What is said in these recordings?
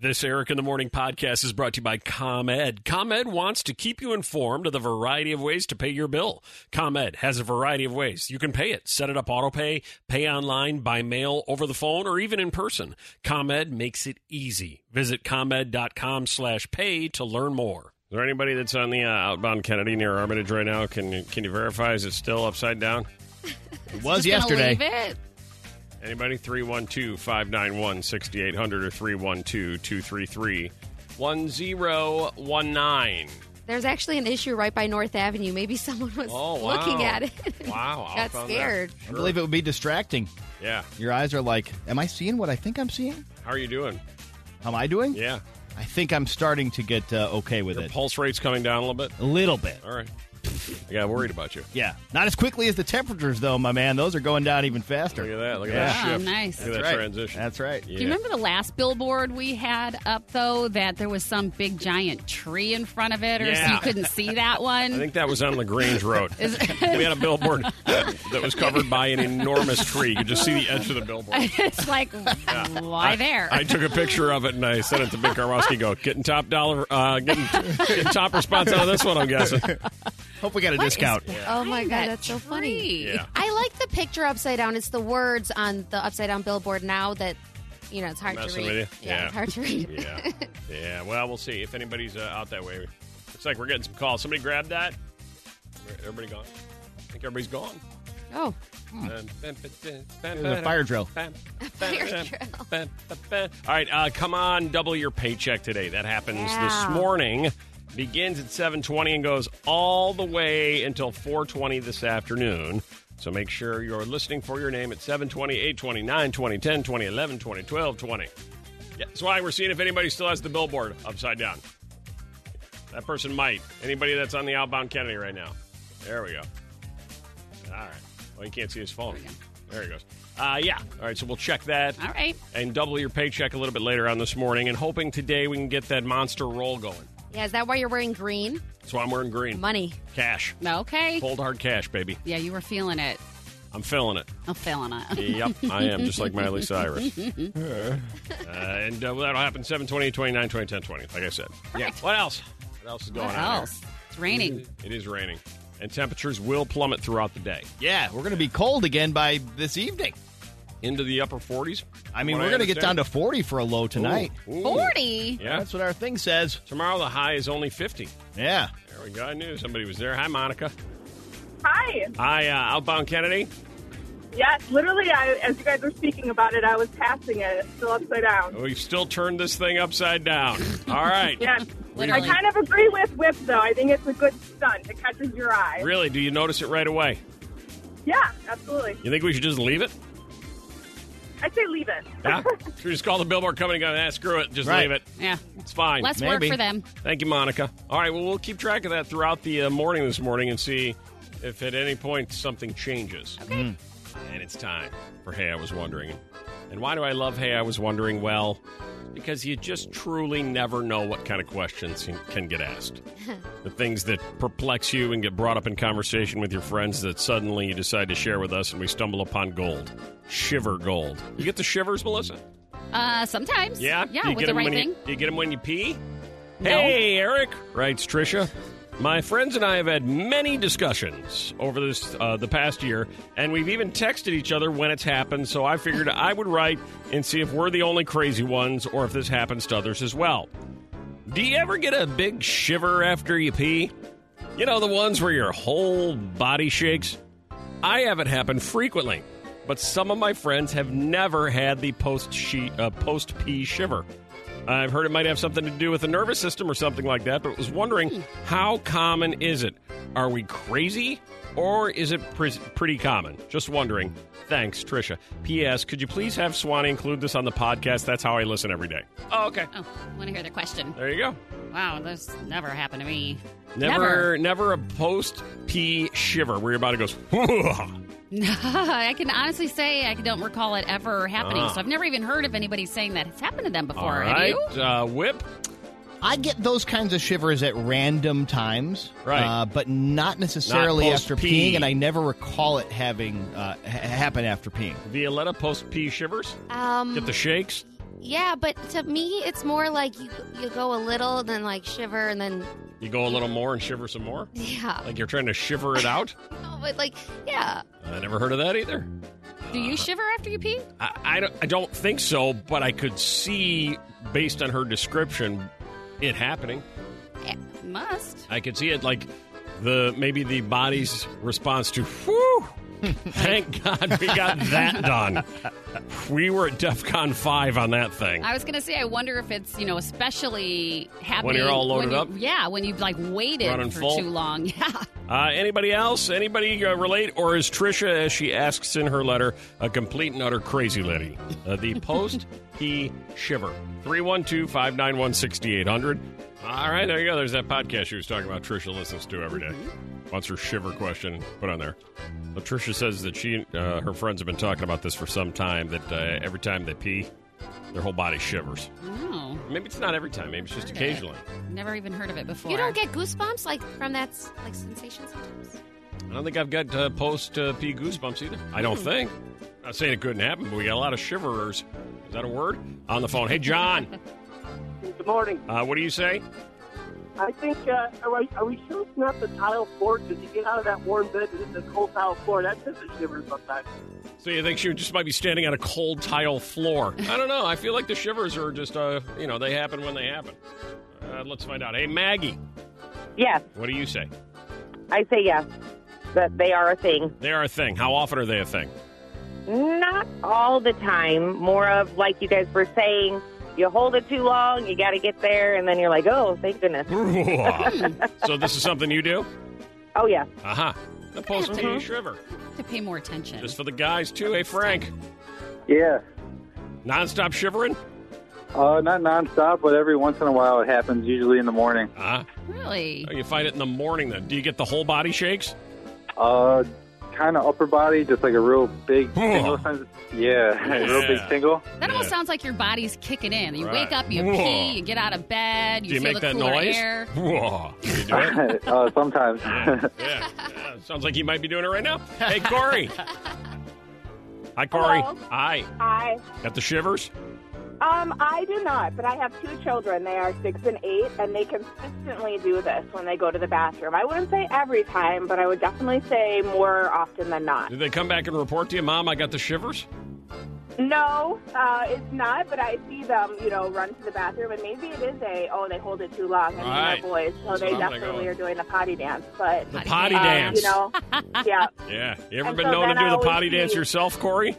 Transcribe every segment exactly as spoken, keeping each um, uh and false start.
This Eric in the Morning podcast is brought to you by ComEd. ComEd wants to keep you informed of the variety of ways to pay your bill. ComEd has a variety of ways you can pay it. Set it up auto pay, pay online, by mail, over the phone, or even in person. ComEd makes it easy. Visit ComEd.com slash pay to learn more. Is there anybody that's on the uh, outbound Kennedy near Armitage right now? Can, can you verify? Is it still upside down? It was yesterday. Leave it. Anybody? three one two, five nine one, six eight zero zero or three one two, two three three, one zero one nine. There's actually an issue right by North Avenue. Maybe someone was oh, wow. looking at it. Wow. Got scared. Sure. I believe it would be distracting. Yeah. Your eyes are like, am I seeing what I think I'm seeing? How are you doing? How am I doing? Yeah. I think I'm starting to get uh, okay with Your it. Your pulse rate's coming down a little bit? A little bit. All right. I got worried about you. Yeah. Not as quickly as the temperatures, though, my man. Those are going down even faster. Look at that. Look at yeah. that shift. Oh, nice. Look at That's that right. transition. That's right. Yeah. Do you remember the last billboard we had up, though, that there was some big, giant tree in front of it, or yeah. so you couldn't see that one? I think that was on LaGrange Road. Is, we had a billboard that was covered by an enormous tree. You could just see the edge of the billboard. It's like, yeah. why I, there? I took a picture of it, and I sent it to Bill Karmowski. Go, getting top dollar, uh, getting, getting top response out of this one, I'm guessing. Hope we got a what discount. Is, yeah. Oh, my God. That's so funny. Yeah. I like the picture upside down. It's the words on the upside down billboard now that, you know, it's hard to read. Yeah, yeah, it's hard to read. Yeah. Yeah. Well, we'll see if anybody's uh, out that way. Looks like we're getting some calls. Somebody grab that. Everybody gone? I think everybody's gone. Oh. Hmm. A fire drill. A fire drill. All right. Uh, come on, double your paycheck today. That happens yeah. this morning. Begins at seven twenty and goes all the way until four twenty this afternoon. So make sure you're listening for your name at seven twenty, eight twenty, nine twenty, ten twenty, eleven twenty, twelve twenty. Yeah, that's why we're seeing if anybody still has the billboard upside down. That person might. Anybody that's on the outbound Kennedy right now. There we go. All right. Well, you can't see his phone. There he goes. Uh, yeah. All right, so we'll check that. All right. And double your paycheck a little bit later on this morning, and hoping today we can get that monster roll going. Yeah, is that why you're wearing green? That's why I'm wearing green. Money. Cash. Okay. Cold hard cash, baby. Yeah, you were feeling it. I'm feeling it. I'm feeling it. Yep, I am, just like Miley Cyrus. uh, and uh, well, that'll happen seven twenty, twenty-nine, twenty, ten, twenty, like I said. Perfect. Yeah. What else? What else is going what on What else? Here? It's raining. It is raining. And temperatures will plummet throughout the day. Yeah, we're going to be cold again by this evening. Into the upper forties. I mean, we're going to get down to forty for a low tonight. Ooh, ooh. forty? Yeah. That's what our thing says. Tomorrow the high is only fifty. Yeah. There we go. I knew somebody was there. Hi, Monica. Hi. Hi, uh, Outbound Kennedy. Yes, literally, I, as you guys were speaking about it, I was passing it. It's still upside down. We've still turned this thing upside down. All right. Yes. Literally. I kind of agree with Whip, though. I think it's a good stunt. It catches your eye. Really? Do you notice it right away? Yeah, absolutely. You think we should just leave it? I'd say leave it. Yeah? Should we just call the billboard company and go, ah, screw it, just right. leave it. Yeah. It's fine. Less Maybe. Work for them. Thank you, Monica. All right, well, we'll keep track of that throughout the uh, morning this morning and see if at any point something changes. Okay. Mm. And it's time for Hey, I Was Wondering. And why do I love Hey, I Was Wondering? Well, because you just truly never know what kind of questions can get asked. The things that perplex you and get brought up in conversation with your friends that suddenly you decide to share with us, and we stumble upon gold. Shiver gold. You get the shivers, Melissa? Uh, sometimes. Yeah? Yeah, do you with get the right you, thing. Do you get them when you pee? No. Hey, Eric, writes Tricia. My friends and I have had many discussions over this uh, the past year, and we've even texted each other when it's happened, so I figured I would write and see if we're the only crazy ones or if this happens to others as well. Do you ever get a big shiver after you pee? You know, the ones where your whole body shakes? I have it happen frequently, but some of my friends have never had the post-sheet, uh, post-pee shiver. I've heard it might have something to do with the nervous system or something like that, but was wondering, how common is it? Are we crazy, or is it pre- pretty common? Just wondering. Thanks, Tricia. P S. Could you please have Swanee include this on the podcast? That's how I listen every day. Oh, okay. Oh, I want to hear the question. There you go. Wow, this never happened to me. Never, never, never a post-pee shiver where your body goes, whoa. I can honestly say I don't recall it ever happening, uh, so I've never even heard of anybody saying that it's happened to them before. All right. Have you? Uh, Whip? I get those kinds of shivers at random times, right? Uh, but not necessarily not after peeing, and I never recall it having uh, ha- happen after peeing. Violetta, post-pee shivers? Um, get the shakes? Yeah, but to me, it's more like you you go a little, then like shiver, and then... You go a little more and shiver some more? Yeah. Like you're trying to shiver it out? No, but like, yeah. I never heard of that either. Do you uh, shiver after you pee? I, I, don't, I don't think so, but I could see, based on her description, it happening. It must. I could see it like the maybe the body's response to, whew, thank God we got that done. We were at DEFCON five on that thing. I was going to say, I wonder if it's, you know, especially happening. When you're all loaded you, up? Yeah, when you've, like, waited running for full. Too long. Yeah. Uh, anybody else? Anybody uh, relate? Or is Tricia, as she asks in her letter, a complete and utter crazy lady? Uh, the post-pee shiver. three one two, five nine one, six eight zero zero. All right, there you go. There's that podcast she was talking about Tricia listens to every day. Wants her shiver question put on there. But Tricia says that she, uh, her friends have been talking about this for some time, that uh, every time they pee, their whole body shivers. Oh. Maybe it's not every time. Maybe it's just occasionally. It. Never even heard of it before. You don't get goosebumps like from that like sensation sometimes? I don't think I've got uh, post-pee uh, goosebumps either. I don't mm. think. I'm not saying it couldn't happen, but we got a lot of shiverers. Is that a word? On the phone. Hey, John. Good morning. Uh, what do you say? I think, uh, are, we, are we sure it's not the tile floor? Because you get out of that warm bed and it's a cold tile floor. That does a shiver sometimes. So you think she just might be standing on a cold tile floor. I don't know. I feel like the shivers are just, uh, you know, they happen when they happen. Uh, let's find out. Hey, Maggie. Yes. What do you say? I say yes, that they are a thing. They are a thing. How often are they a thing? Not all the time. More of, like you guys were saying, you hold it too long, you got to get there, and then you're like, oh, thank goodness. So this is something you do? Oh, yeah. Aha. Uh-huh. The post-pee mm-hmm. shiver. To pay more attention. Just for the guys, too. Hey, Frank. Yeah. Non-stop shivering? Uh, not non-stop, but every once in a while it happens, usually in the morning. Uh-huh. Really? Oh, you find it in the morning, then. Do you get the whole body shakes? Uh, kind of upper body, just like a real big tingle. Yeah, a real big tingle. That yeah. almost sounds like your body's kicking in. You right. wake up, you pee, you get out of bed, you, do you feel make the that cooler noise? Air. Whoa. Do you do it? uh, sometimes. Yeah. Yeah. Yeah. Sounds like you might be doing it right now. Hey, Corey. Hi, Corey. Hello. Hi. Hi. Got the shivers? Um, I do not, but I have two children. They are six and eight, and they consistently do this when they go to the bathroom. I wouldn't say every time, but I would definitely say more often than not. Do they come back and report to you, Mom, I got the shivers? No, uh, it's not, but I see them, you know, run to the bathroom, and maybe it is a, oh, they hold it too long, and right. they're boys, so that's they definitely are doing the potty dance. But the potty um, dance. You know, yeah. Yeah. You ever and been so known to do I the potty dance see. yourself, Corey?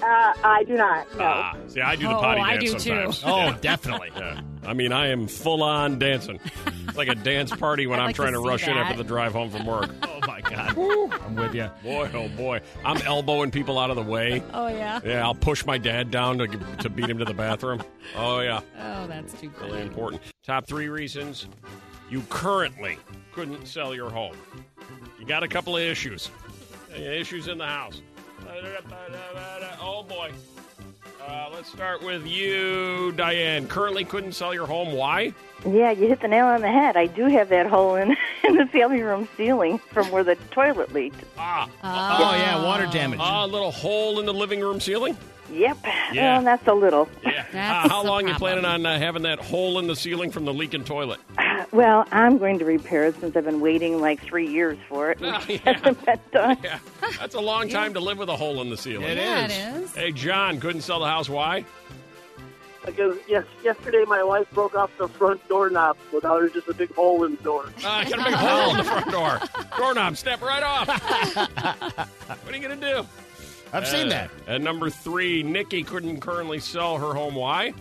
Uh, I do not, no. Ah, see, I do the potty oh, dance I do sometimes. Too. Oh, yeah. Definitely. Yeah. I mean, I am full-on dancing. It's like a dance party when I'd I'm like trying to, to rush that. in after the drive home from work. Oh, my God. Woo. I'm with you. Boy, oh, boy. I'm elbowing people out of the way. Oh, yeah? Yeah, I'll push my dad down to to beat him to the bathroom. Oh, yeah. Oh, that's too funny. Really important. Top three reasons you currently couldn't sell your home. You got a couple of issues. Issues in the house. Oh, boy. Uh, let's start with you, Diane. Currently couldn't sell your home. Why? Yeah, you hit the nail on the head. I do have that hole in, in the family room ceiling from where the toilet leaked. Ah. Oh, oh yeah, water damage. Ah, uh, a little hole in the living room ceiling? Yep. Yeah. Well, that's a little. Yeah. That's uh, how long are you planning on uh, having that hole in the ceiling from the leaking toilet? Well, I'm going to repair it since I've been waiting like three years for it. Oh, yeah. yeah. That's a long time to live with a hole in the ceiling. It, yeah, is. it is. Hey, John, couldn't sell the house. Why? Because yes, yesterday my wife broke off the front doorknob, so now there's just a big hole in the door. Uh, got a big hole in the front door. Doorknob, step right off. What are you going to do? I've uh, seen that. At number three, Nikki couldn't currently sell her home. Why?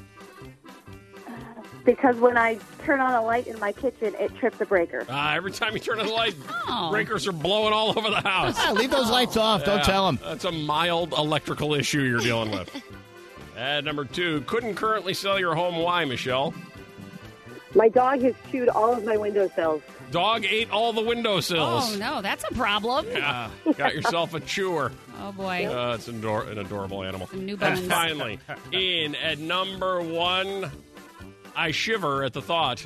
Because when I turn on a light in my kitchen, it trips a breaker. Uh, every time you turn on a light, oh. breakers are blowing all over the house. Yeah, leave those lights off. Yeah, don't tell them. That's a mild electrical issue you're dealing with. At number two, couldn't currently sell your home. Why, Michelle? My dog has chewed all of my windowsills. Dog ate all the windowsills. Oh, no, that's a problem. Yeah, got yourself a chewer. Oh, boy. Uh, it's an, ador- an adorable animal. Some new bones. And finally, in at number one... I shiver at the thought.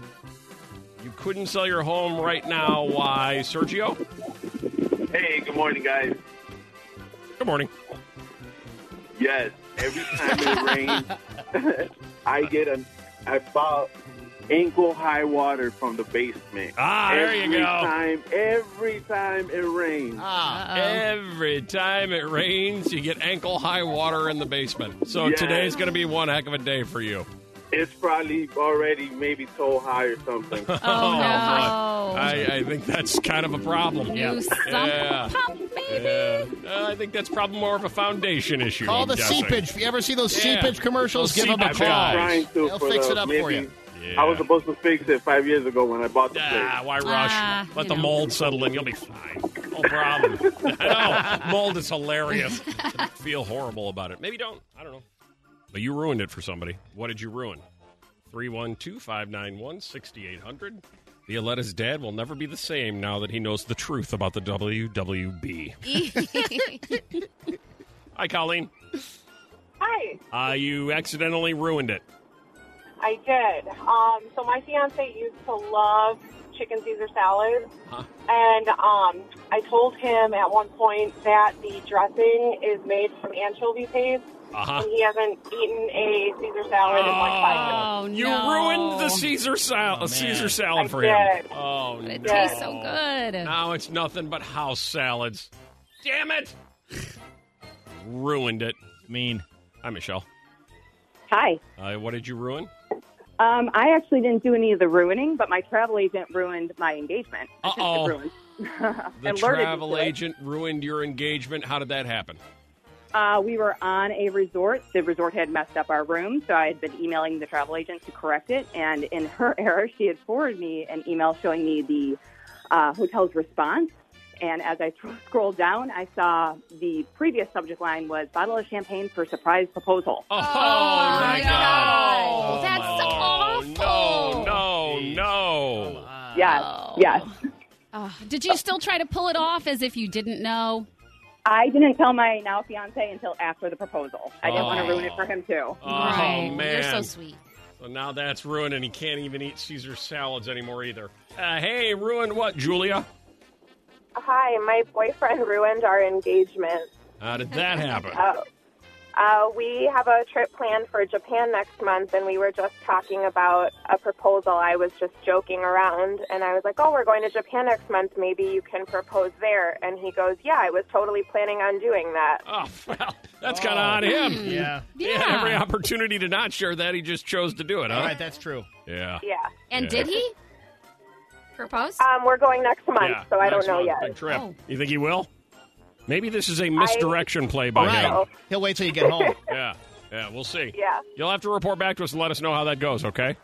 You couldn't sell your home right now. Why, Sergio? Hey, good morning, guys. Good morning. Yes, every time it rains, I get a, about ankle-high water from the basement. Ah, every there you go. Time, every time it rains. Ah, Uh-oh. Every time it rains, you get ankle-high water in the basement. So yes. Today's going to be one heck of a day for you. It's probably already maybe so high or something. Oh, oh no. I, I think that's kind of a problem. Yeah. yeah. Pump, baby. yeah. Uh, I think that's probably more of a foundation issue. All I'm the guessing. Seepage. If you ever see those yeah. seepage commercials, those give them a call. They'll fix the, it up maybe, for you. Yeah. I was supposed to fix it five years ago when I bought the place. Ah, why rush? Ah, Let the know. mold settle in. You'll be fine. No problem. I know. Mold is hilarious. I feel horrible about it. Maybe don't. I don't know. But you ruined it for somebody. What did you ruin? three one two, five nine one, six eight zero zero. Violetta's dad will never be the same now that he knows the truth about the W W B. Hi, Colleen. Hi. Uh, you accidentally ruined it. I did. Um, so my fiancé used to love chicken Caesar salad. Huh. And um, I told him at one point that the dressing is made from anchovy paste. Uh-huh. And he hasn't eaten a Caesar salad oh, in like five minutes. You no. ruined the Caesar, sal- oh, Caesar salad I for did. him. Oh, but it no. tastes so good. Now it's nothing but house salads. Damn it! Ruined it. Mean. Hi, Michelle. Hi. Uh, what did you ruin? Um, I actually didn't do any of the ruining, but my travel agent ruined my engagement. Uh-oh. Ruined. the travel agent it. ruined your engagement. How did that happen? Uh, we were on a resort. The resort had messed up our room, so I had been emailing the travel agent to correct it. And in her error, she had forwarded me an email showing me the uh, hotel's response. And as I scrolled down, I saw the previous subject line was bottle of champagne for surprise proposal. Oh, oh my God. God. Oh, oh, that's so awful. No, no, no. Oh. Yes, yes. Oh. Did you still try to pull it off as if you didn't know? I didn't tell my now fiancé until after the proposal. I didn't oh. want to ruin it for him, too. Oh, right. man. You're so sweet. So now that's ruined, and he can't even eat Caesar salads anymore either. Uh, hey, ruined what, Julia? Hi, my boyfriend ruined our engagement. How did that happen? Uh, uh, we have a trip planned for Japan next month, and we were just talking about a proposal. I was just joking around, and I was like, oh, we're going to Japan next month. Maybe you can propose there. And he goes, yeah, I was totally planning on doing that. Oh, well, that's oh. kind of on him. Mm. Yeah. He yeah. had every opportunity to not share that. He just chose to do it, huh? All right, that's true. Yeah. Yeah. And yeah. did he? Propose? Um, we're going next month, yeah, so I don't know month, yet. Big trip. Oh. You think he will? Maybe this is a misdirection I... play by right. him. He'll wait till you get home. yeah, yeah, we'll see. Yeah. You'll have to report back to us and let us know how that goes, okay?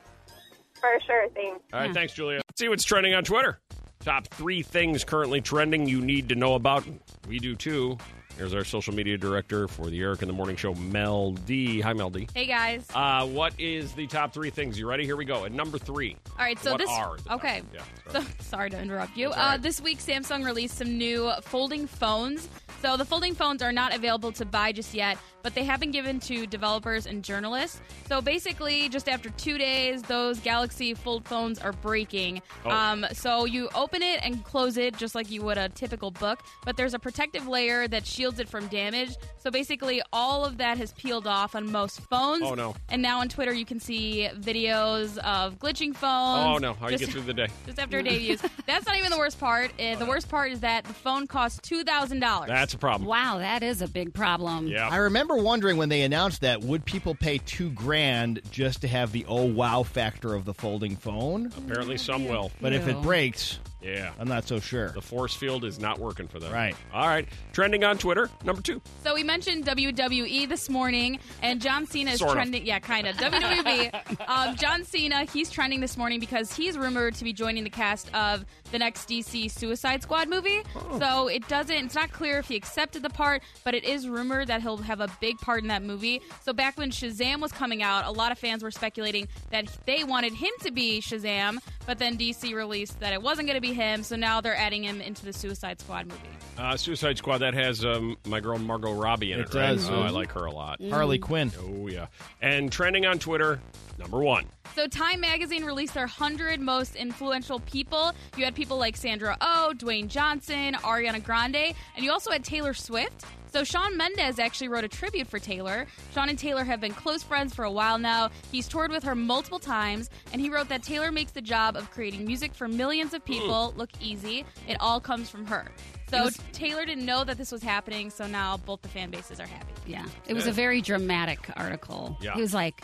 For sure, thanks. All right, yeah. thanks, Julia. Let's see what's trending on Twitter. Top three things currently trending you need to know about. We do, too. Here's our social media director for the Eric in the Morning Show, Mel D. Hi, Mel D. Hey, guys. Uh, what is the top three things? You ready? Here we go. At number three. All right. So what this. Are the okay. Yeah, sorry. So, sorry to interrupt you. Uh, right. This week, Samsung released some new folding phones So the folding phones are not available to buy just yet, but they have been given to developers and journalists. So basically, just after two days, those Galaxy fold phones are breaking. Oh. Um, so you open it and close it just like you would a typical book, but there's a protective layer that shields it from damage. So basically, all of that has peeled off on most phones. Oh, no. And now on Twitter, you can see videos of glitching phones. Oh, no. How just, you get through the day. Just after a day of use. That's not even the worst part. Uh, the worst part is that the phone costs two thousand dollars. That's a problem. Wow, that is a big problem. Yeah. I remember wondering when they announced that, would people pay two grand just to have the oh wow factor of the folding phone? Apparently some will. But if it breaks, yeah, I'm not so sure. The force field is not working for them. Right. All right. Trending on Twitter, number two. So we mentioned W W E this morning, and John Cena is sort trending. Of. Yeah, kind of. W W E. Um, John Cena, he's trending this morning because he's rumored to be joining the cast of the next D C Suicide Squad movie. Oh. So it doesn't, it's not clear if he accepted the part, but it is rumored that he'll have a big part in that movie. So back when Shazam was coming out, a lot of fans were speculating that they wanted him to be Shazam, but then D C released that it wasn't going to be him, so now they're adding him into the Suicide Squad movie. Uh, Suicide Squad, that has um, my girl Margot Robbie in it, it does. Right? Mm-hmm. Oh, I like her a lot. Mm. Harley Quinn. Oh, yeah. And trending on Twitter, number one. So Time Magazine released their one hundred most influential people. You had people like Sandra Oh, Dwayne Johnson, Ariana Grande, and you also had Taylor Swift. So Shawn Mendes actually wrote a tribute for Taylor. Shawn and Taylor have been close friends for a while now. He's toured with her multiple times, and he wrote that Taylor makes the job of creating music for millions of people look easy. It all comes from her. So was, Taylor didn't know that this was happening, so now both the fan bases are happy. Yeah, it was a very dramatic article. Yeah. He was like...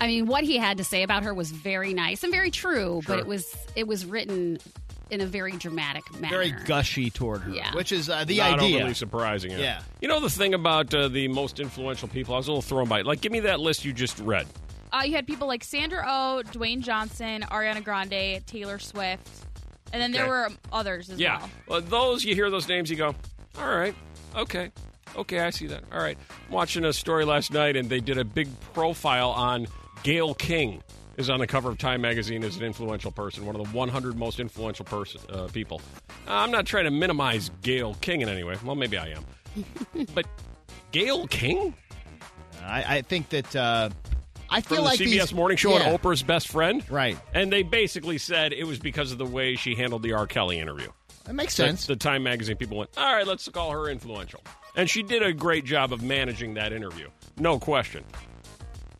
I mean, what he had to say about her was very nice and very true, sure. but it was it was written in a very dramatic manner. Very gushy toward her, yeah. which is uh, the Not idea. Not overly surprising. Yeah. yeah. You know the thing about uh, the most influential people? I was a little thrown by it. Like, give me that list you just read. Uh, you had people like Sandra Oh, Dwayne Johnson, Ariana Grande, Taylor Swift, and then there okay. were others as yeah. well. Well, those, you hear those names, you go, all right, okay, okay, I see that. All right. I'm watching a story last night, and they did a big profile on... Gayle King is on the cover of Time Magazine as an influential person, one of the one hundred most influential person, uh, people. I'm not trying to minimize Gayle King in any way. Well, maybe I am. But Gayle King? I, I think that... Uh, I feel From the like C B S these, Morning Show yeah. and Oprah's Best Friend. Right. And they basically said it was because of the way she handled the R. Kelly interview. That makes so sense. The Time Magazine people went, all right, let's call her influential. And she did a great job of managing that interview. No question.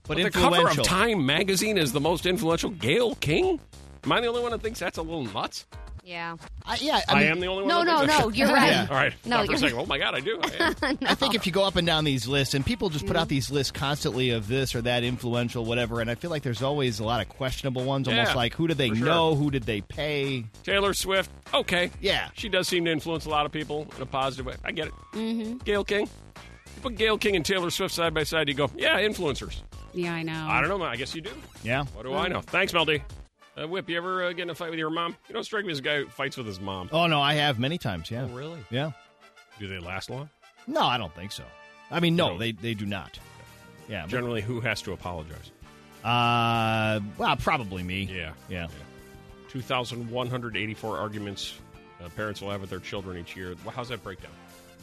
But, but the cover of Time Magazine is the most influential Gayle King? Am I the only one that thinks that's a little nuts? Yeah. Uh, yeah. I, mean, I am the only one no, that no, thinks No, no, no. You're right. Yeah. All right. No, Stop you're... for a second. Oh, my God, I do. I, no. I think if you go up and down these lists, and people just put mm-hmm. out these lists constantly of this or that influential, whatever, and I feel like there's always a lot of questionable ones, yeah, almost like who do they sure. know, who did they pay? Taylor Swift, okay. Yeah. She does seem to influence a lot of people in a positive way. I get it. Mm-hmm. Gayle King. You put Gayle King and Taylor Swift side by side, you go, yeah, influencers. Yeah, I know. I don't know. I guess you do. Yeah. What do mm. I know? Thanks, Mel D. Uh, Whip, you ever uh, get in a fight with your mom? You don't strike me as a guy who fights with his mom. Oh, no, I have many times, yeah. Oh, really? Yeah. Do they last long? No, I don't think so. I mean, no, no. They, they do not. Yeah. yeah Generally, but, who has to apologize? Uh, well, probably me. Yeah. Yeah. yeah. two thousand one hundred eighty-four arguments uh, parents will have with their children each year. How's that breakdown?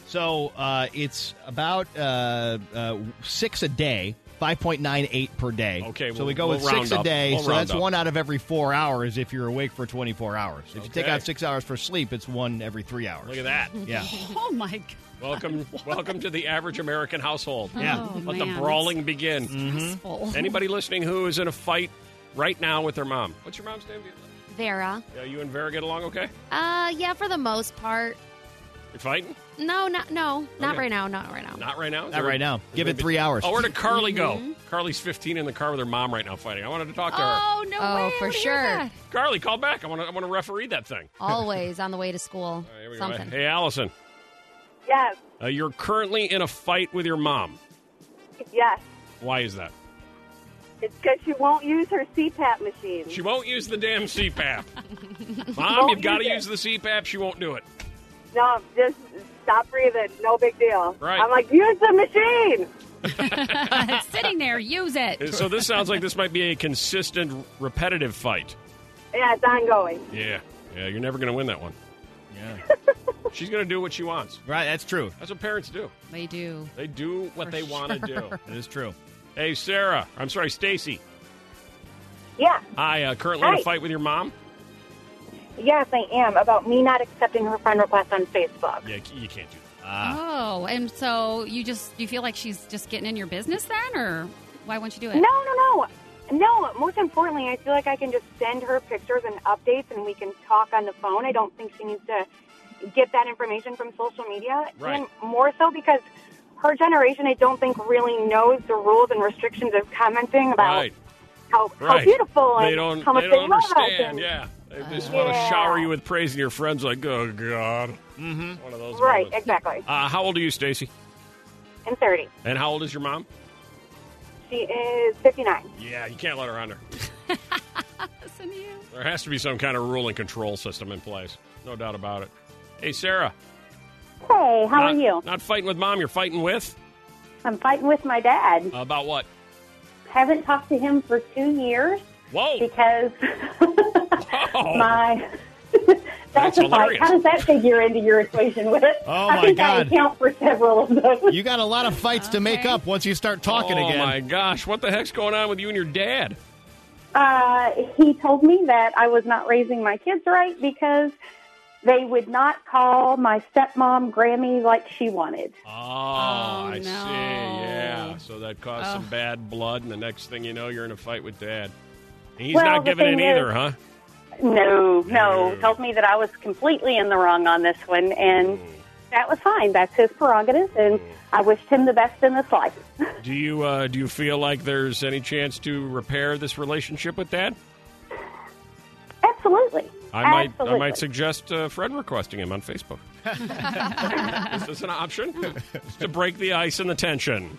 So uh, it's about uh, uh, six a day. five point nine eight per day. Okay, well, so we go we'll with six a day. We'll so that's up. one out of every four hours if you're awake for twenty-four hours. If okay. you take out six hours for sleep, it's one every three hours. Look at that. Yeah. Oh, my God. Welcome what? welcome to the average American household. Yeah. Oh, Let man. the brawling begin. Mm-hmm. Anybody listening who is in a fight right now with their mom? What's your mom's name? Vera. Yeah, you and Vera get along okay? Uh, yeah, for the most part. You're fighting? No, not no, not okay. right now, not right now. Not right now? Is not right a, now. Give it three hours. Oh, where did Carly mm-hmm. go? Carly's fifteen in the car with her mom right now fighting. I wanted to talk to her. Oh, no oh, way. Oh, for sure. Carly, call back. I want to I want to referee that thing. Always on the way to school. Right, here we Something. Go. Hey, Allison. Yes. Uh, you're currently in a fight with your mom. Yes. Why is that? It's because she won't use her C PAP machine. She won't use the damn C PAP. Mom, you've got to use the C PAP. She won't do it. No, just stop breathing. No big deal. Right. I'm like, use the machine. It's sitting there. Use it. So this sounds like this might be a consistent, repetitive fight. Yeah, it's ongoing. Yeah. Yeah, you're never going to win that one. Yeah. She's going to do what she wants. Right, that's true. That's what parents do. They do. They do what they want to do. That is true. Hey, Sarah. I'm sorry, Stacy. Yeah. I uh, currently Hi. in a fight with your mom? Yes, I am. About me not accepting her friend request on Facebook. Yeah, you can't do that. Ah. Oh, and so you just, you feel like she's just getting in your business then? Or why won't you do it? No, no, no. No, most importantly, I feel like I can just send her pictures and updates and we can talk on the phone. I don't think she needs to get that information from social media. Right. And more so because her generation, I don't think, really knows the rules and restrictions of commenting about right. how, how right. beautiful and they don't, how much they, they don't love understand. Us. Yeah. They just uh, want to yeah. shower you with praise and your friends like, oh, God. Mm-hmm. One of those right, moments. Exactly. Uh, how old are you, Stacy? I'm thirty. And how old is your mom? She is fifty-nine. Yeah, you can't let her under. Listen to you. There has to be some kind of rule and control system in place. No doubt about it. Hey, Sarah. Hey, how not, are you? Not fighting with mom, you're fighting with? I'm fighting with my dad. Uh, about what? I haven't talked to him for two years. Whoa. Because Whoa. my... That's, That's a fight. How does that figure into your equation with it? Oh, I my think God. I count for several of those. You got a lot of fights okay. to make up once you start talking oh, again. Oh, my gosh. What the heck's going on with you and your dad? Uh, he told me that I was not raising my kids right because they would not call my stepmom Grammy like she wanted. Oh, oh I no. see. Yeah. So that caused oh. some bad blood, and the next thing you know, you're in a fight with dad. And he's well, not giving in either, is, huh? No, no. Told me that I was completely in the wrong on this one, and mm. that was fine. That's his prerogative, and mm. I wished him the best in this life. Do you uh, do you feel like there's any chance to repair this relationship with Dad? Absolutely. I might Absolutely. I might suggest uh, friend requesting him on Facebook. Is this an option? Just to break the ice and the tension.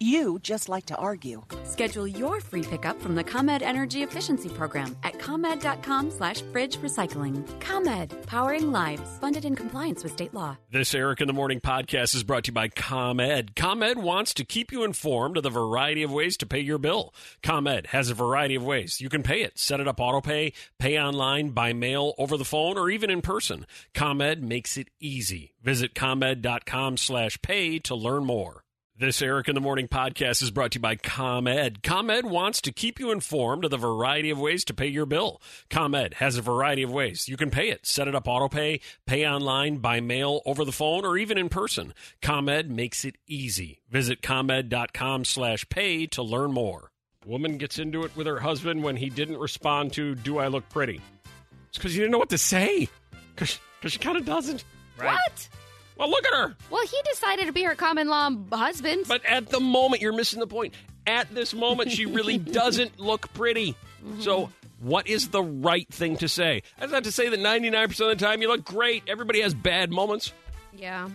You just like to argue. Schedule your free pickup from the ComEd Energy Efficiency Program at ComEd.com slash fridge recycling. ComEd, powering lives, funded in compliance with state law. This Eric in the Morning podcast is brought to you by ComEd. ComEd wants to keep you informed of the variety of ways to pay your bill. ComEd has a variety of ways you can pay it. Set it up autopay, pay online, by mail, over the phone, or even in person. ComEd makes it easy. Visit ComEd.com slash pay to learn more. This Eric in the Morning podcast is brought to you by ComEd. ComEd wants to keep you informed of the variety of ways to pay your bill. ComEd has a variety of ways you can pay it. Set it up autopay, pay online, by mail, over the phone, or even in person. ComEd makes it easy. Visit ComEd.com slash pay to learn more. Woman gets into it with her husband when he didn't respond to, do I look pretty? It's because you didn't know what to say. Because she kind of doesn't. Right? What? Well, look at her. Well, he decided to be her common-law husband. But at the moment, you're missing the point. At this moment, she really doesn't look pretty. Mm-hmm. So what is the right thing to say? That's not to say that ninety-nine percent of the time you look great. Everybody has bad moments. Yeah.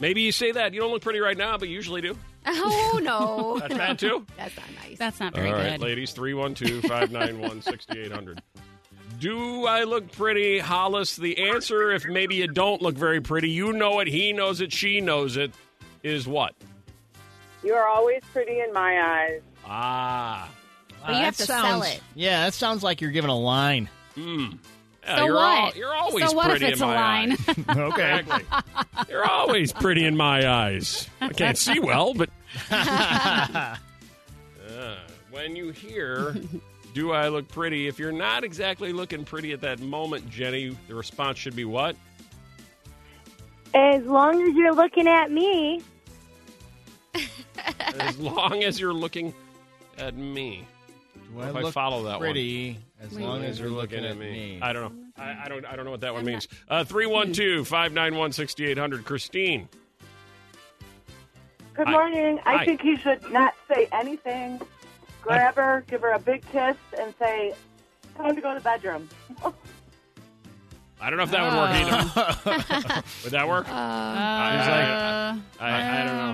Maybe you say that. You don't look pretty right now, but you usually do. Oh, no. That's bad, too? That's not nice. That's not very good. All right, good. Ladies, three one two, five nine one, six eight zero zero. Do I look pretty, Hollis? The answer, if maybe you don't look very pretty, you know it, he knows it, she knows it, is what? You are always pretty in my eyes. Ah. But you uh, have to sounds, sell it. Yeah, that sounds like you're giving a line. Mm. Yeah, so you're what? Al- you're always so what pretty if it's in my a line? Eyes. Okay. Exactly. You're always pretty in my eyes. I can't see well, but... uh, when you hear... Do I look pretty? If you're not exactly looking pretty at that moment, Jenny, the response should be what? As long as you're looking at me. As long as you're looking at me. Do I, I look follow that pretty one? As long as you're looking, looking at, at me. me. I don't know. I, I don't I don't know what that one means. Uh, three one two, five nine one, six eight zero zero. Christine. Good morning. I, I, I think he should not say anything. Grab her, give her a big kiss, and say, time to go to the bedroom. I don't know if that uh. would work either. Would that work? Uh, I, was like, uh, I, I, I don't know.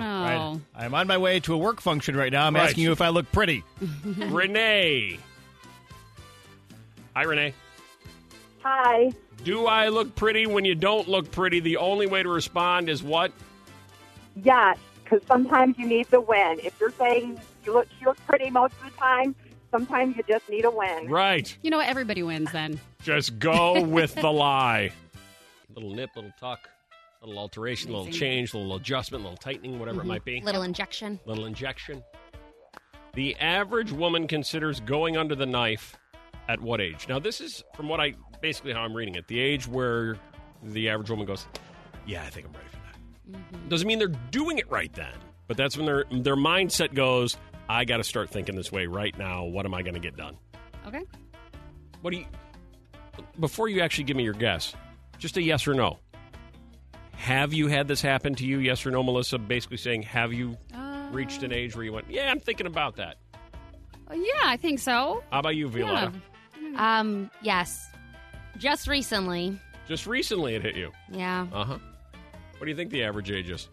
know. I, I'm on my way to a work function right now. I'm right. asking you if I look pretty. Renee. Hi, Renee. Hi. Do I look pretty? When you don't look pretty, the only way to respond is what? Yes, because sometimes you need the win. If you're saying you look, you look pretty most of the time, sometimes you just need a win. Right. You know, everybody wins then. Just go with the lie. Little nip, little tuck, little alteration, amazing. Little change, little adjustment, little tightening, whatever mm-hmm. it might be. Little injection. Little injection. The average woman considers going under the knife at what age? Now, this is from what I, basically how I'm reading it, the age where the average woman goes, yeah, I think I'm ready for that. Mm-hmm. Doesn't mean they're doing it right then, but that's when their their mindset goes, I got to start thinking this way right now. What am I going to get done? Okay. What do you, before you actually give me your guess, just a yes or no. Have you had this happen to you? Yes or no, Melissa? Basically saying, have you uh, reached an age where you went, yeah, I'm thinking about that? Yeah, I think so. How about you, Violetta? Yeah. Um, yes. Just recently. Just recently it hit you? Yeah. Uh-huh. What do you think the average age is?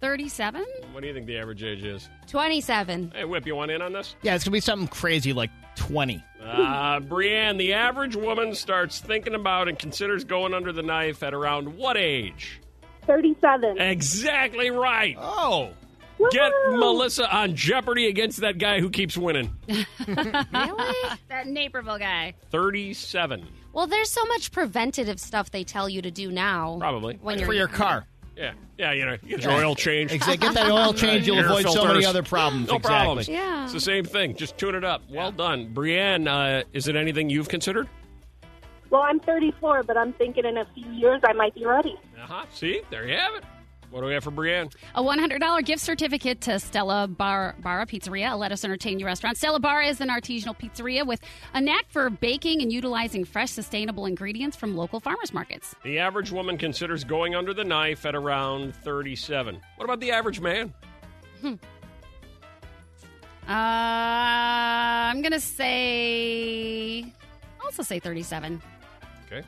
thirty-seven? What do you think the average age is? twenty-seven. Hey, Whip, you want in on this? Yeah, it's going to be something crazy like twenty. Uh, Brianne, the average woman starts thinking about and considers going under the knife at around what age? thirty-seven. Exactly right. Oh. Woo! Get Melissa on Jeopardy against that guy who keeps winning. Really? That Naperville guy. thirty-seven. Well, there's so much preventative stuff they tell you to do now. Probably. When like you're for your car. Yeah, yeah, you know, get your oil change. Exactly. Get that oil change, you'll avoid filters. So many other problems. No exactly. problems. Yeah. It's the same thing. Just tune it up. Well yeah. done. Brianne, uh, is it anything you've considered? Well, I'm thirty-four, but I'm thinking in a few years I might be ready. Uh-huh. See? There you have it. What do we have for Brianne? A one hundred dollars gift certificate to Stella Bar- Barra Pizzeria, a Let Us Entertain You restaurant. Stella Barra is an artisanal pizzeria with a knack for baking and utilizing fresh, sustainable ingredients from local farmers markets. The average woman considers going under the knife at around thirty-seven. What about the average man? Hmm. Uh, I'm going to say, also say thirty-seven. Okay.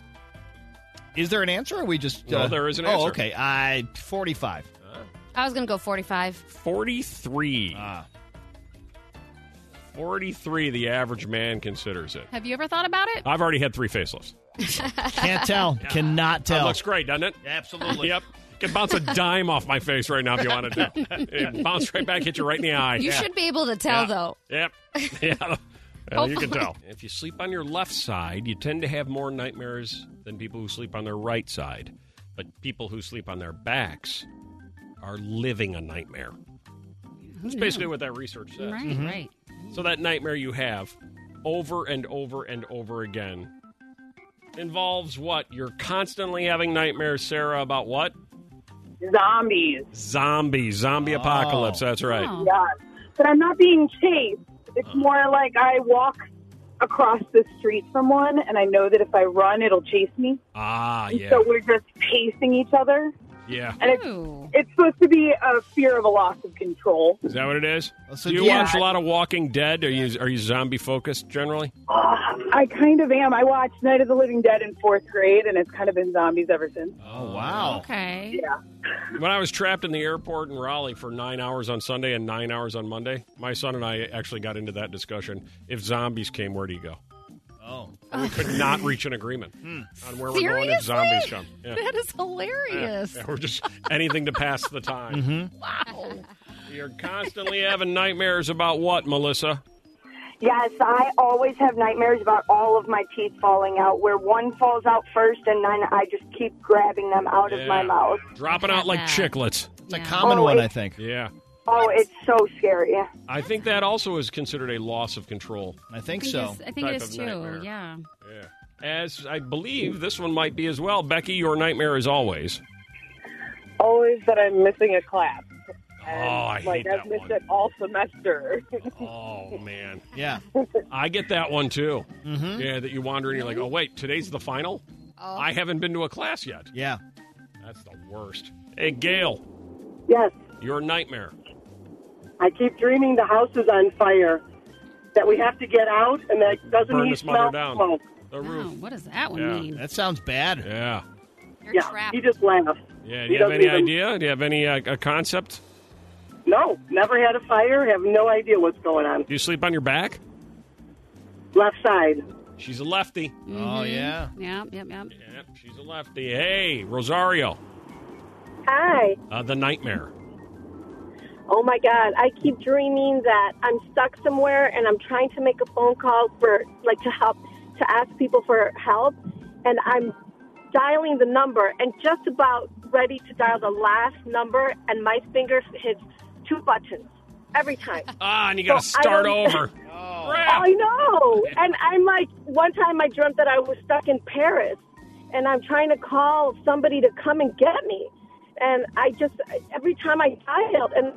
Is there an answer, or we just... No, uh, there is an answer. Oh, okay. I uh, forty-five. Uh, I was going to go forty-five. forty-three. Uh. forty-three, the average man considers it. Have you ever thought about it? I've already had three facelifts. Can't tell. Yeah. Cannot tell. That looks great, doesn't it? Absolutely. Yep. You can bounce a dime off my face right now if you wanted to. It bounce right back, hit you right in the eye. You yeah. should be able to tell, yeah. though. Yep. Yeah. Well, you can tell. If you sleep on your left side, you tend to have more nightmares than people who sleep on their right side. But people who sleep on their backs are living a nightmare. That's basically what that research says. Right, mm-hmm. right. So that nightmare you have over and over and over again involves what? You're constantly having nightmares, Sarah, about what? Zombies. Zombies. Zombie oh. apocalypse. That's right. Oh. Yeah. But I'm not being chased. It's more like I walk across the street from one, and I know that if I run, it'll chase me. Ah, yeah. So we're just pacing each other. Yeah. And it's, it's supposed to be a fear of a loss of control. Is that what it is? So do you yeah. watch a lot of Walking Dead? Are you are you zombie-focused generally? Uh, I kind of am. I watched Night of the Living Dead in fourth grade, and it's kind of been zombies ever since. Oh, wow. Okay. Yeah. When I was trapped in the airport in Raleigh for nine hours on Sunday and nine hours on Monday, my son and I actually got into that discussion. If zombies came, where do you go? Oh. We could not reach an agreement mm. on where Seriously? We're going if zombies come. Yeah. That is hilarious. Yeah. Yeah, we're just anything to pass the time. Mm-hmm. Wow. You're constantly having nightmares about what, Melissa? Yes, I always have nightmares about all of my teeth falling out, where one falls out first and then I just keep grabbing them out yeah. of my mouth. Dropping out like chiclets. It's yeah. a common oh, one, I think. Yeah. Oh, it's so scary. I think that also is considered a loss of control. I think, I think so. I think it is, too, yeah. yeah. As I believe this one might be as well. Becky, your nightmare is always? Always that I'm missing a class. And, oh, I like, hate I've that one. I've missed it all semester. Oh, man. Yeah. I get that one, too. Mm-hmm. Yeah, that you wander and you're like, oh, wait, today's the final? Oh. I haven't been to a class yet. Yeah. That's the worst. Hey, Gayle. Yes. Your nightmare. I keep dreaming the house is on fire, that we have to get out, and that doesn't burn even smell down. Smoke. The roof. Oh, what does that one yeah. mean? That sounds bad. Yeah. You're yeah, trapped. He just laughs. Yeah. Do he you have any even... idea? Do you have any uh, concept? No. Never had a fire. Have no idea what's going on. Do you sleep on your back? Left side. She's a lefty. Mm-hmm. Oh, yeah. Yep, yep, yep. Yep, she's a lefty. Hey, Rosario. Hi. Uh, the nightmare. Oh, my God. I keep dreaming that I'm stuck somewhere and I'm trying to make a phone call for, like, to help, to ask people for help. And I'm dialing the number and just about ready to dial the last number, and my finger hits two buttons every time. Ah, and you got to so start over. Oh. I know. And I'm like, one time I dreamt that I was stuck in Paris, and I'm trying to call somebody to come and get me. And I just, every time I dialed, and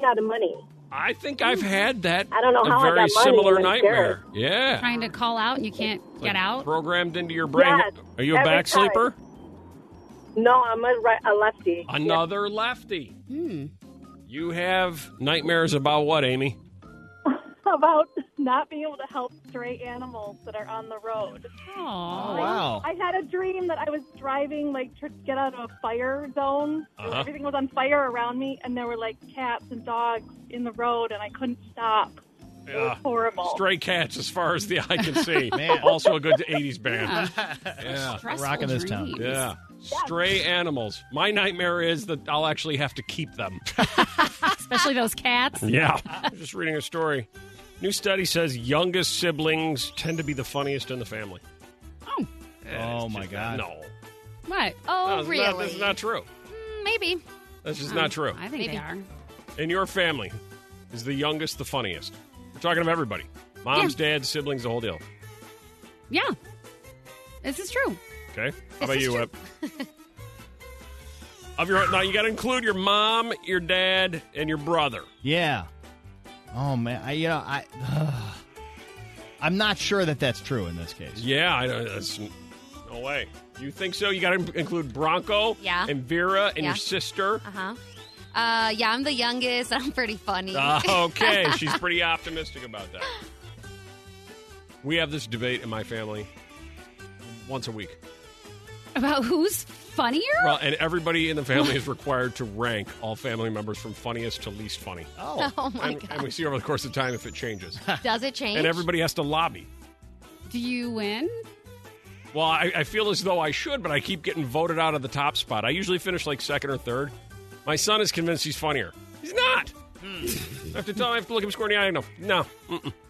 I out of money. I think I've had that. I don't know how a very I got money similar nightmare. Yeah. Trying to call out and you can't it's get like out. Programmed into your brain. Yes, are you a back time. Sleeper? No, I'm a, re- a lefty. Another yeah. lefty. Hmm. You have nightmares about what, Amy? About not being able to help stray animals that are on the road. Aww. Oh, wow. I had a dream that I was driving, like, to get out of a fire zone. Uh-huh. Everything was on fire around me, and there were, like, cats and dogs in the road, and I couldn't stop. Yeah. It was horrible. Stray cats, as far as the eye can see. Man. Also a good eighties band. Yeah. yeah. Rocking this town. Yeah. Stray animals. My nightmare is that I'll actually have to keep them. Especially those cats. Yeah. I'm just reading a story. New study says youngest siblings tend to be the funniest in the family. Oh. Yeah, oh, my God. No. What? Oh, no, really? Not, that's not true. Maybe. That's just um, not true. I think Maybe. They are. In your family, is the youngest the funniest? We're talking about everybody. Moms, yeah. dads, siblings, the whole deal. Yeah. This is true. Okay. How about you, Whip? Of your now, you got to include your mom, your dad, and your brother. Yeah. Oh man, I, you know, I, uh, I'm not sure that that's true in this case. Yeah, I, that's no way. You think so? You got to include Bronco, yeah. and Vera, and yeah. your sister. Uh huh. Uh, yeah, I'm the youngest. I'm pretty funny. Uh, okay, she's pretty optimistic about that. We have this debate in my family once a week. About who's funnier? Well, and everybody in the family is required to rank all family members from funniest to least funny. Oh, oh my and, God. And we see over the course of time if it changes. Does it change? And everybody has to lobby. Do you win? Well, I, I feel as though I should, but I keep getting voted out of the top spot. I usually finish like second or third. My son is convinced he's funnier. He's not. Mm. I have to tell him, I have to look him square in the eye. No, no.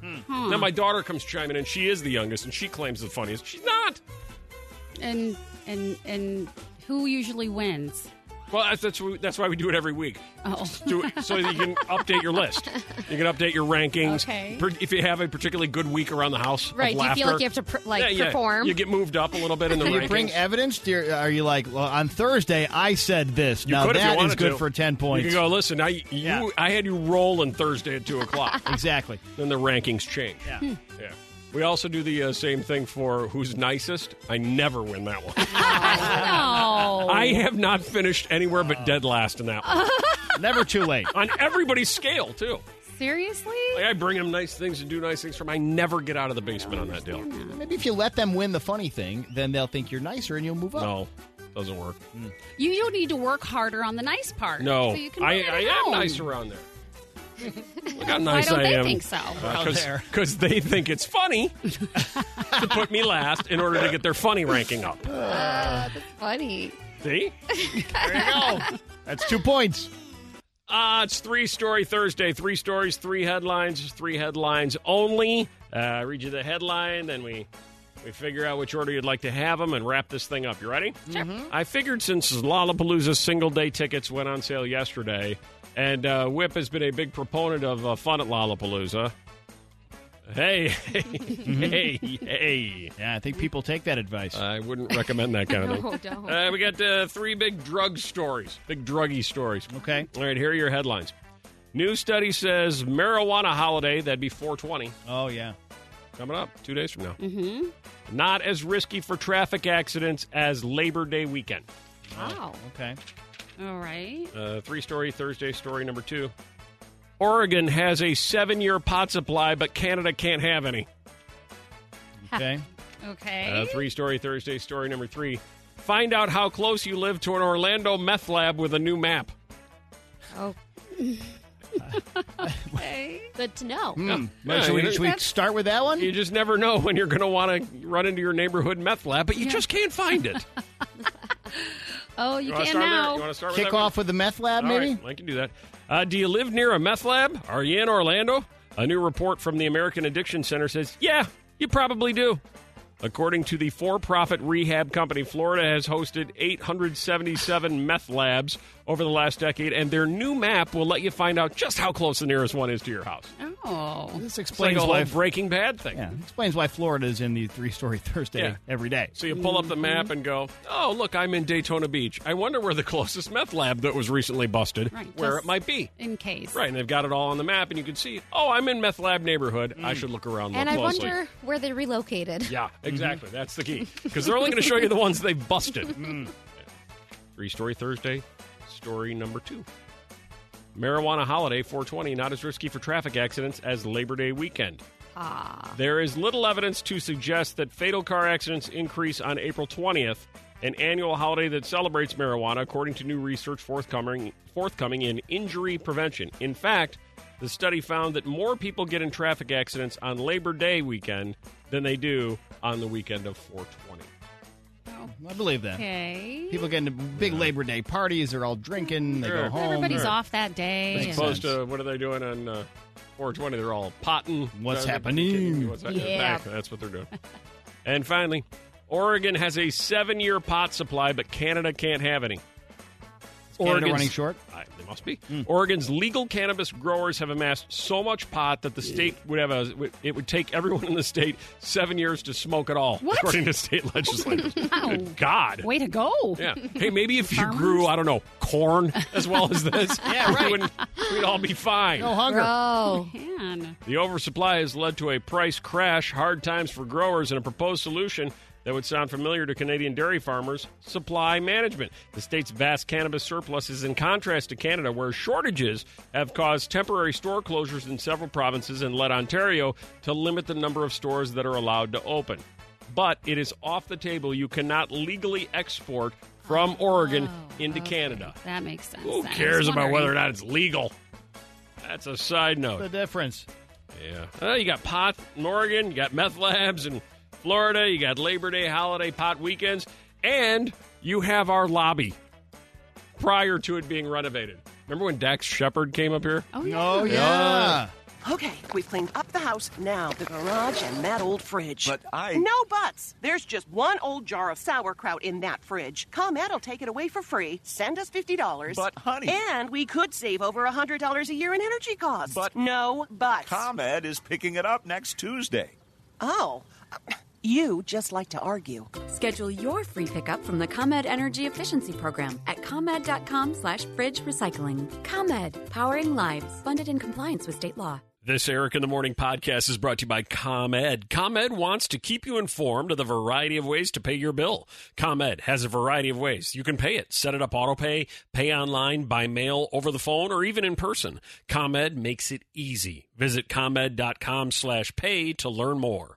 Hmm. Now my daughter comes chiming in. She is the youngest, and she claims the funniest. She's not. And... And and who usually wins? Well, that's that's why we do it every week. Oh. Do it so you can update your list. You can update your rankings. Okay. If you have a particularly good week around the house, right? Of do laughter. You feel like you have to pr- like yeah, perform? Yeah. You get moved up a little bit in the rankings. Do you bring evidence? Do you, are you like, well, on Thursday I said this? You now could, that is good to. For ten points. You can go listen. I you, yeah. I had you rolling Thursday at two o'clock. Exactly. Then the rankings change. Yeah. Hmm. Yeah. We also do the uh, same thing for who's nicest. I never win that one. Oh, no. I have not finished anywhere but dead last in that one. Never too late. On everybody's scale, too. Seriously? Like, I bring them nice things and do nice things for them. I never get out of the basement on that deal. That. Maybe if you let them win the funny thing, then they'll think you're nicer and you'll move up. No, doesn't work. Mm. You, you need to work harder on the nice part. No, so you can I, I am nice around there. Look how nice I am. Why don't they am. think so? Because uh, they think it's funny to put me last in order to get their funny ranking up. Uh, that's funny. See? There you go. That's two points. Uh, it's three-story Thursday. Three stories, three headlines, three headlines only. I uh, read you the headline, then we, we figure out which order you'd like to have them and wrap this thing up. You ready? Sure. Mm-hmm. I figured since Lollapalooza single-day tickets went on sale yesterday... And uh, Whip has been a big proponent of uh, fun at Lollapalooza. Hey, hey, hey, hey. Yeah, I think people take that advice. I wouldn't recommend that kind of no, thing. Don't. Uh, we got uh, three big drug stories, big druggy stories. Okay. All right, here are your headlines. New study says marijuana holiday, that'd be four twenty. Oh, yeah. Coming up two days from now. Mm-hmm. Not as risky for traffic accidents as Labor Day weekend. Wow. Oh, okay. All right. Uh, three-story Thursday story number two. Oregon has a seven-year pot supply, but Canada can't have any. Okay. Okay. Uh, three-story Thursday story number three. Find out how close you live to an Orlando meth lab with a new map. Oh. uh, Okay. Good to know. Mm. Yeah. Well, yeah, should we, should we start with that one? You just never know when you're going to want to run into your neighborhood meth lab, but you yeah. just can't find it. Oh, you, you can now. You start Kick with off one? With the meth lab, All maybe? Right, I can do that. Uh, do you live near a meth lab? Are you in Orlando? A new report from the American Addiction Center says, yeah, you probably do. According to the for-profit rehab company, Florida has hosted eight hundred seventy-seven meth labs over the last decade, and their new map will let you find out just how close the nearest one is to your house. Oh. This explains like a why f- Breaking Bad thing. Yeah, explains why Florida is in the three-story Thursday yeah. every day. So you pull up the map and go, oh, look, I'm in Daytona Beach. I wonder where the closest meth lab that was recently busted, right, where it might be. In case. Right, and they've got it all on the map, and you can see, oh, I'm in meth lab neighborhood. Mm. I should look around more and closely. And I wonder where they relocated. Yeah. Exactly. Mm-hmm. That's the key. Because they're only going to show you the ones they've busted. Mm. Three-story Thursday, story number two. Marijuana holiday, four twenty, not as risky for traffic accidents as Labor Day weekend. Ah. There is little evidence to suggest that fatal car accidents increase on April twentieth, an annual holiday that celebrates marijuana, according to new research forthcoming, forthcoming in injury prevention. In fact, the study found that more people get in traffic accidents on Labor Day weekend than they do on the weekend of four twenty. Oh, I believe that. Okay. People get into big yeah. Labor Day parties. They're all drinking. They sure. go home. Everybody's sure. off that day. As opposed to, what are they doing on uh, four twenty? They're all potting. What's happening? What's happening? Yeah. That's what they're doing. And finally, Oregon has a seven-year pot supply, but Canada can't have any. Oregon's, running short? I, they must be. Mm. Oregon's legal cannabis growers have amassed so much pot that the state would have a. It would take everyone in the state seven years to smoke it all, what? according to state legislators. Wow. Good God, way to go! Yeah. Hey, maybe if Farmers? you grew, I don't know, corn as well as this, yeah, right. we'd, we'd all be fine. No hunger. Oh man. The oversupply has led to a price crash, hard times for growers, and a proposed solution that would sound familiar to Canadian dairy farmers: supply management. The state's vast cannabis surplus is in contrast to Canada, where shortages have caused temporary store closures in several provinces and led Ontario to limit the number of stores that are allowed to open. But it is off the table. You cannot legally export from Oregon oh, into okay. Canada. That makes sense. Who cares about whether or not it's legal? That's a side note. What's the difference? Yeah. Well, you got pot in Oregon, you got meth labs and Florida, you got Labor Day, holiday, pot weekends, and you have our lobby prior to it being renovated. Remember when Dax Shepard came up here? Oh, yeah. Oh, yeah. yeah. Okay, we've cleaned up the house, now the garage and that old fridge. But I... No buts. There's just one old jar of sauerkraut in that fridge. ComEd will take it away for free. Send us fifty dollars. But, honey... And we could save over one hundred dollars a year in energy costs. But... No buts. ComEd is picking it up next Tuesday. Oh. You just like to argue. Schedule your free pickup from the ComEd Energy Efficiency Program at ComEd.com slash fridge recycling. ComEd, powering lives, funded in compliance with state law. This Eric in the Morning podcast is brought to you by ComEd. ComEd wants to keep you informed of the variety of ways to pay your bill. ComEd has a variety of ways. You can pay it. Set it up autopay, pay online, by mail, over the phone, or even in person. ComEd makes it easy. Visit ComEd.com slash pay to learn more.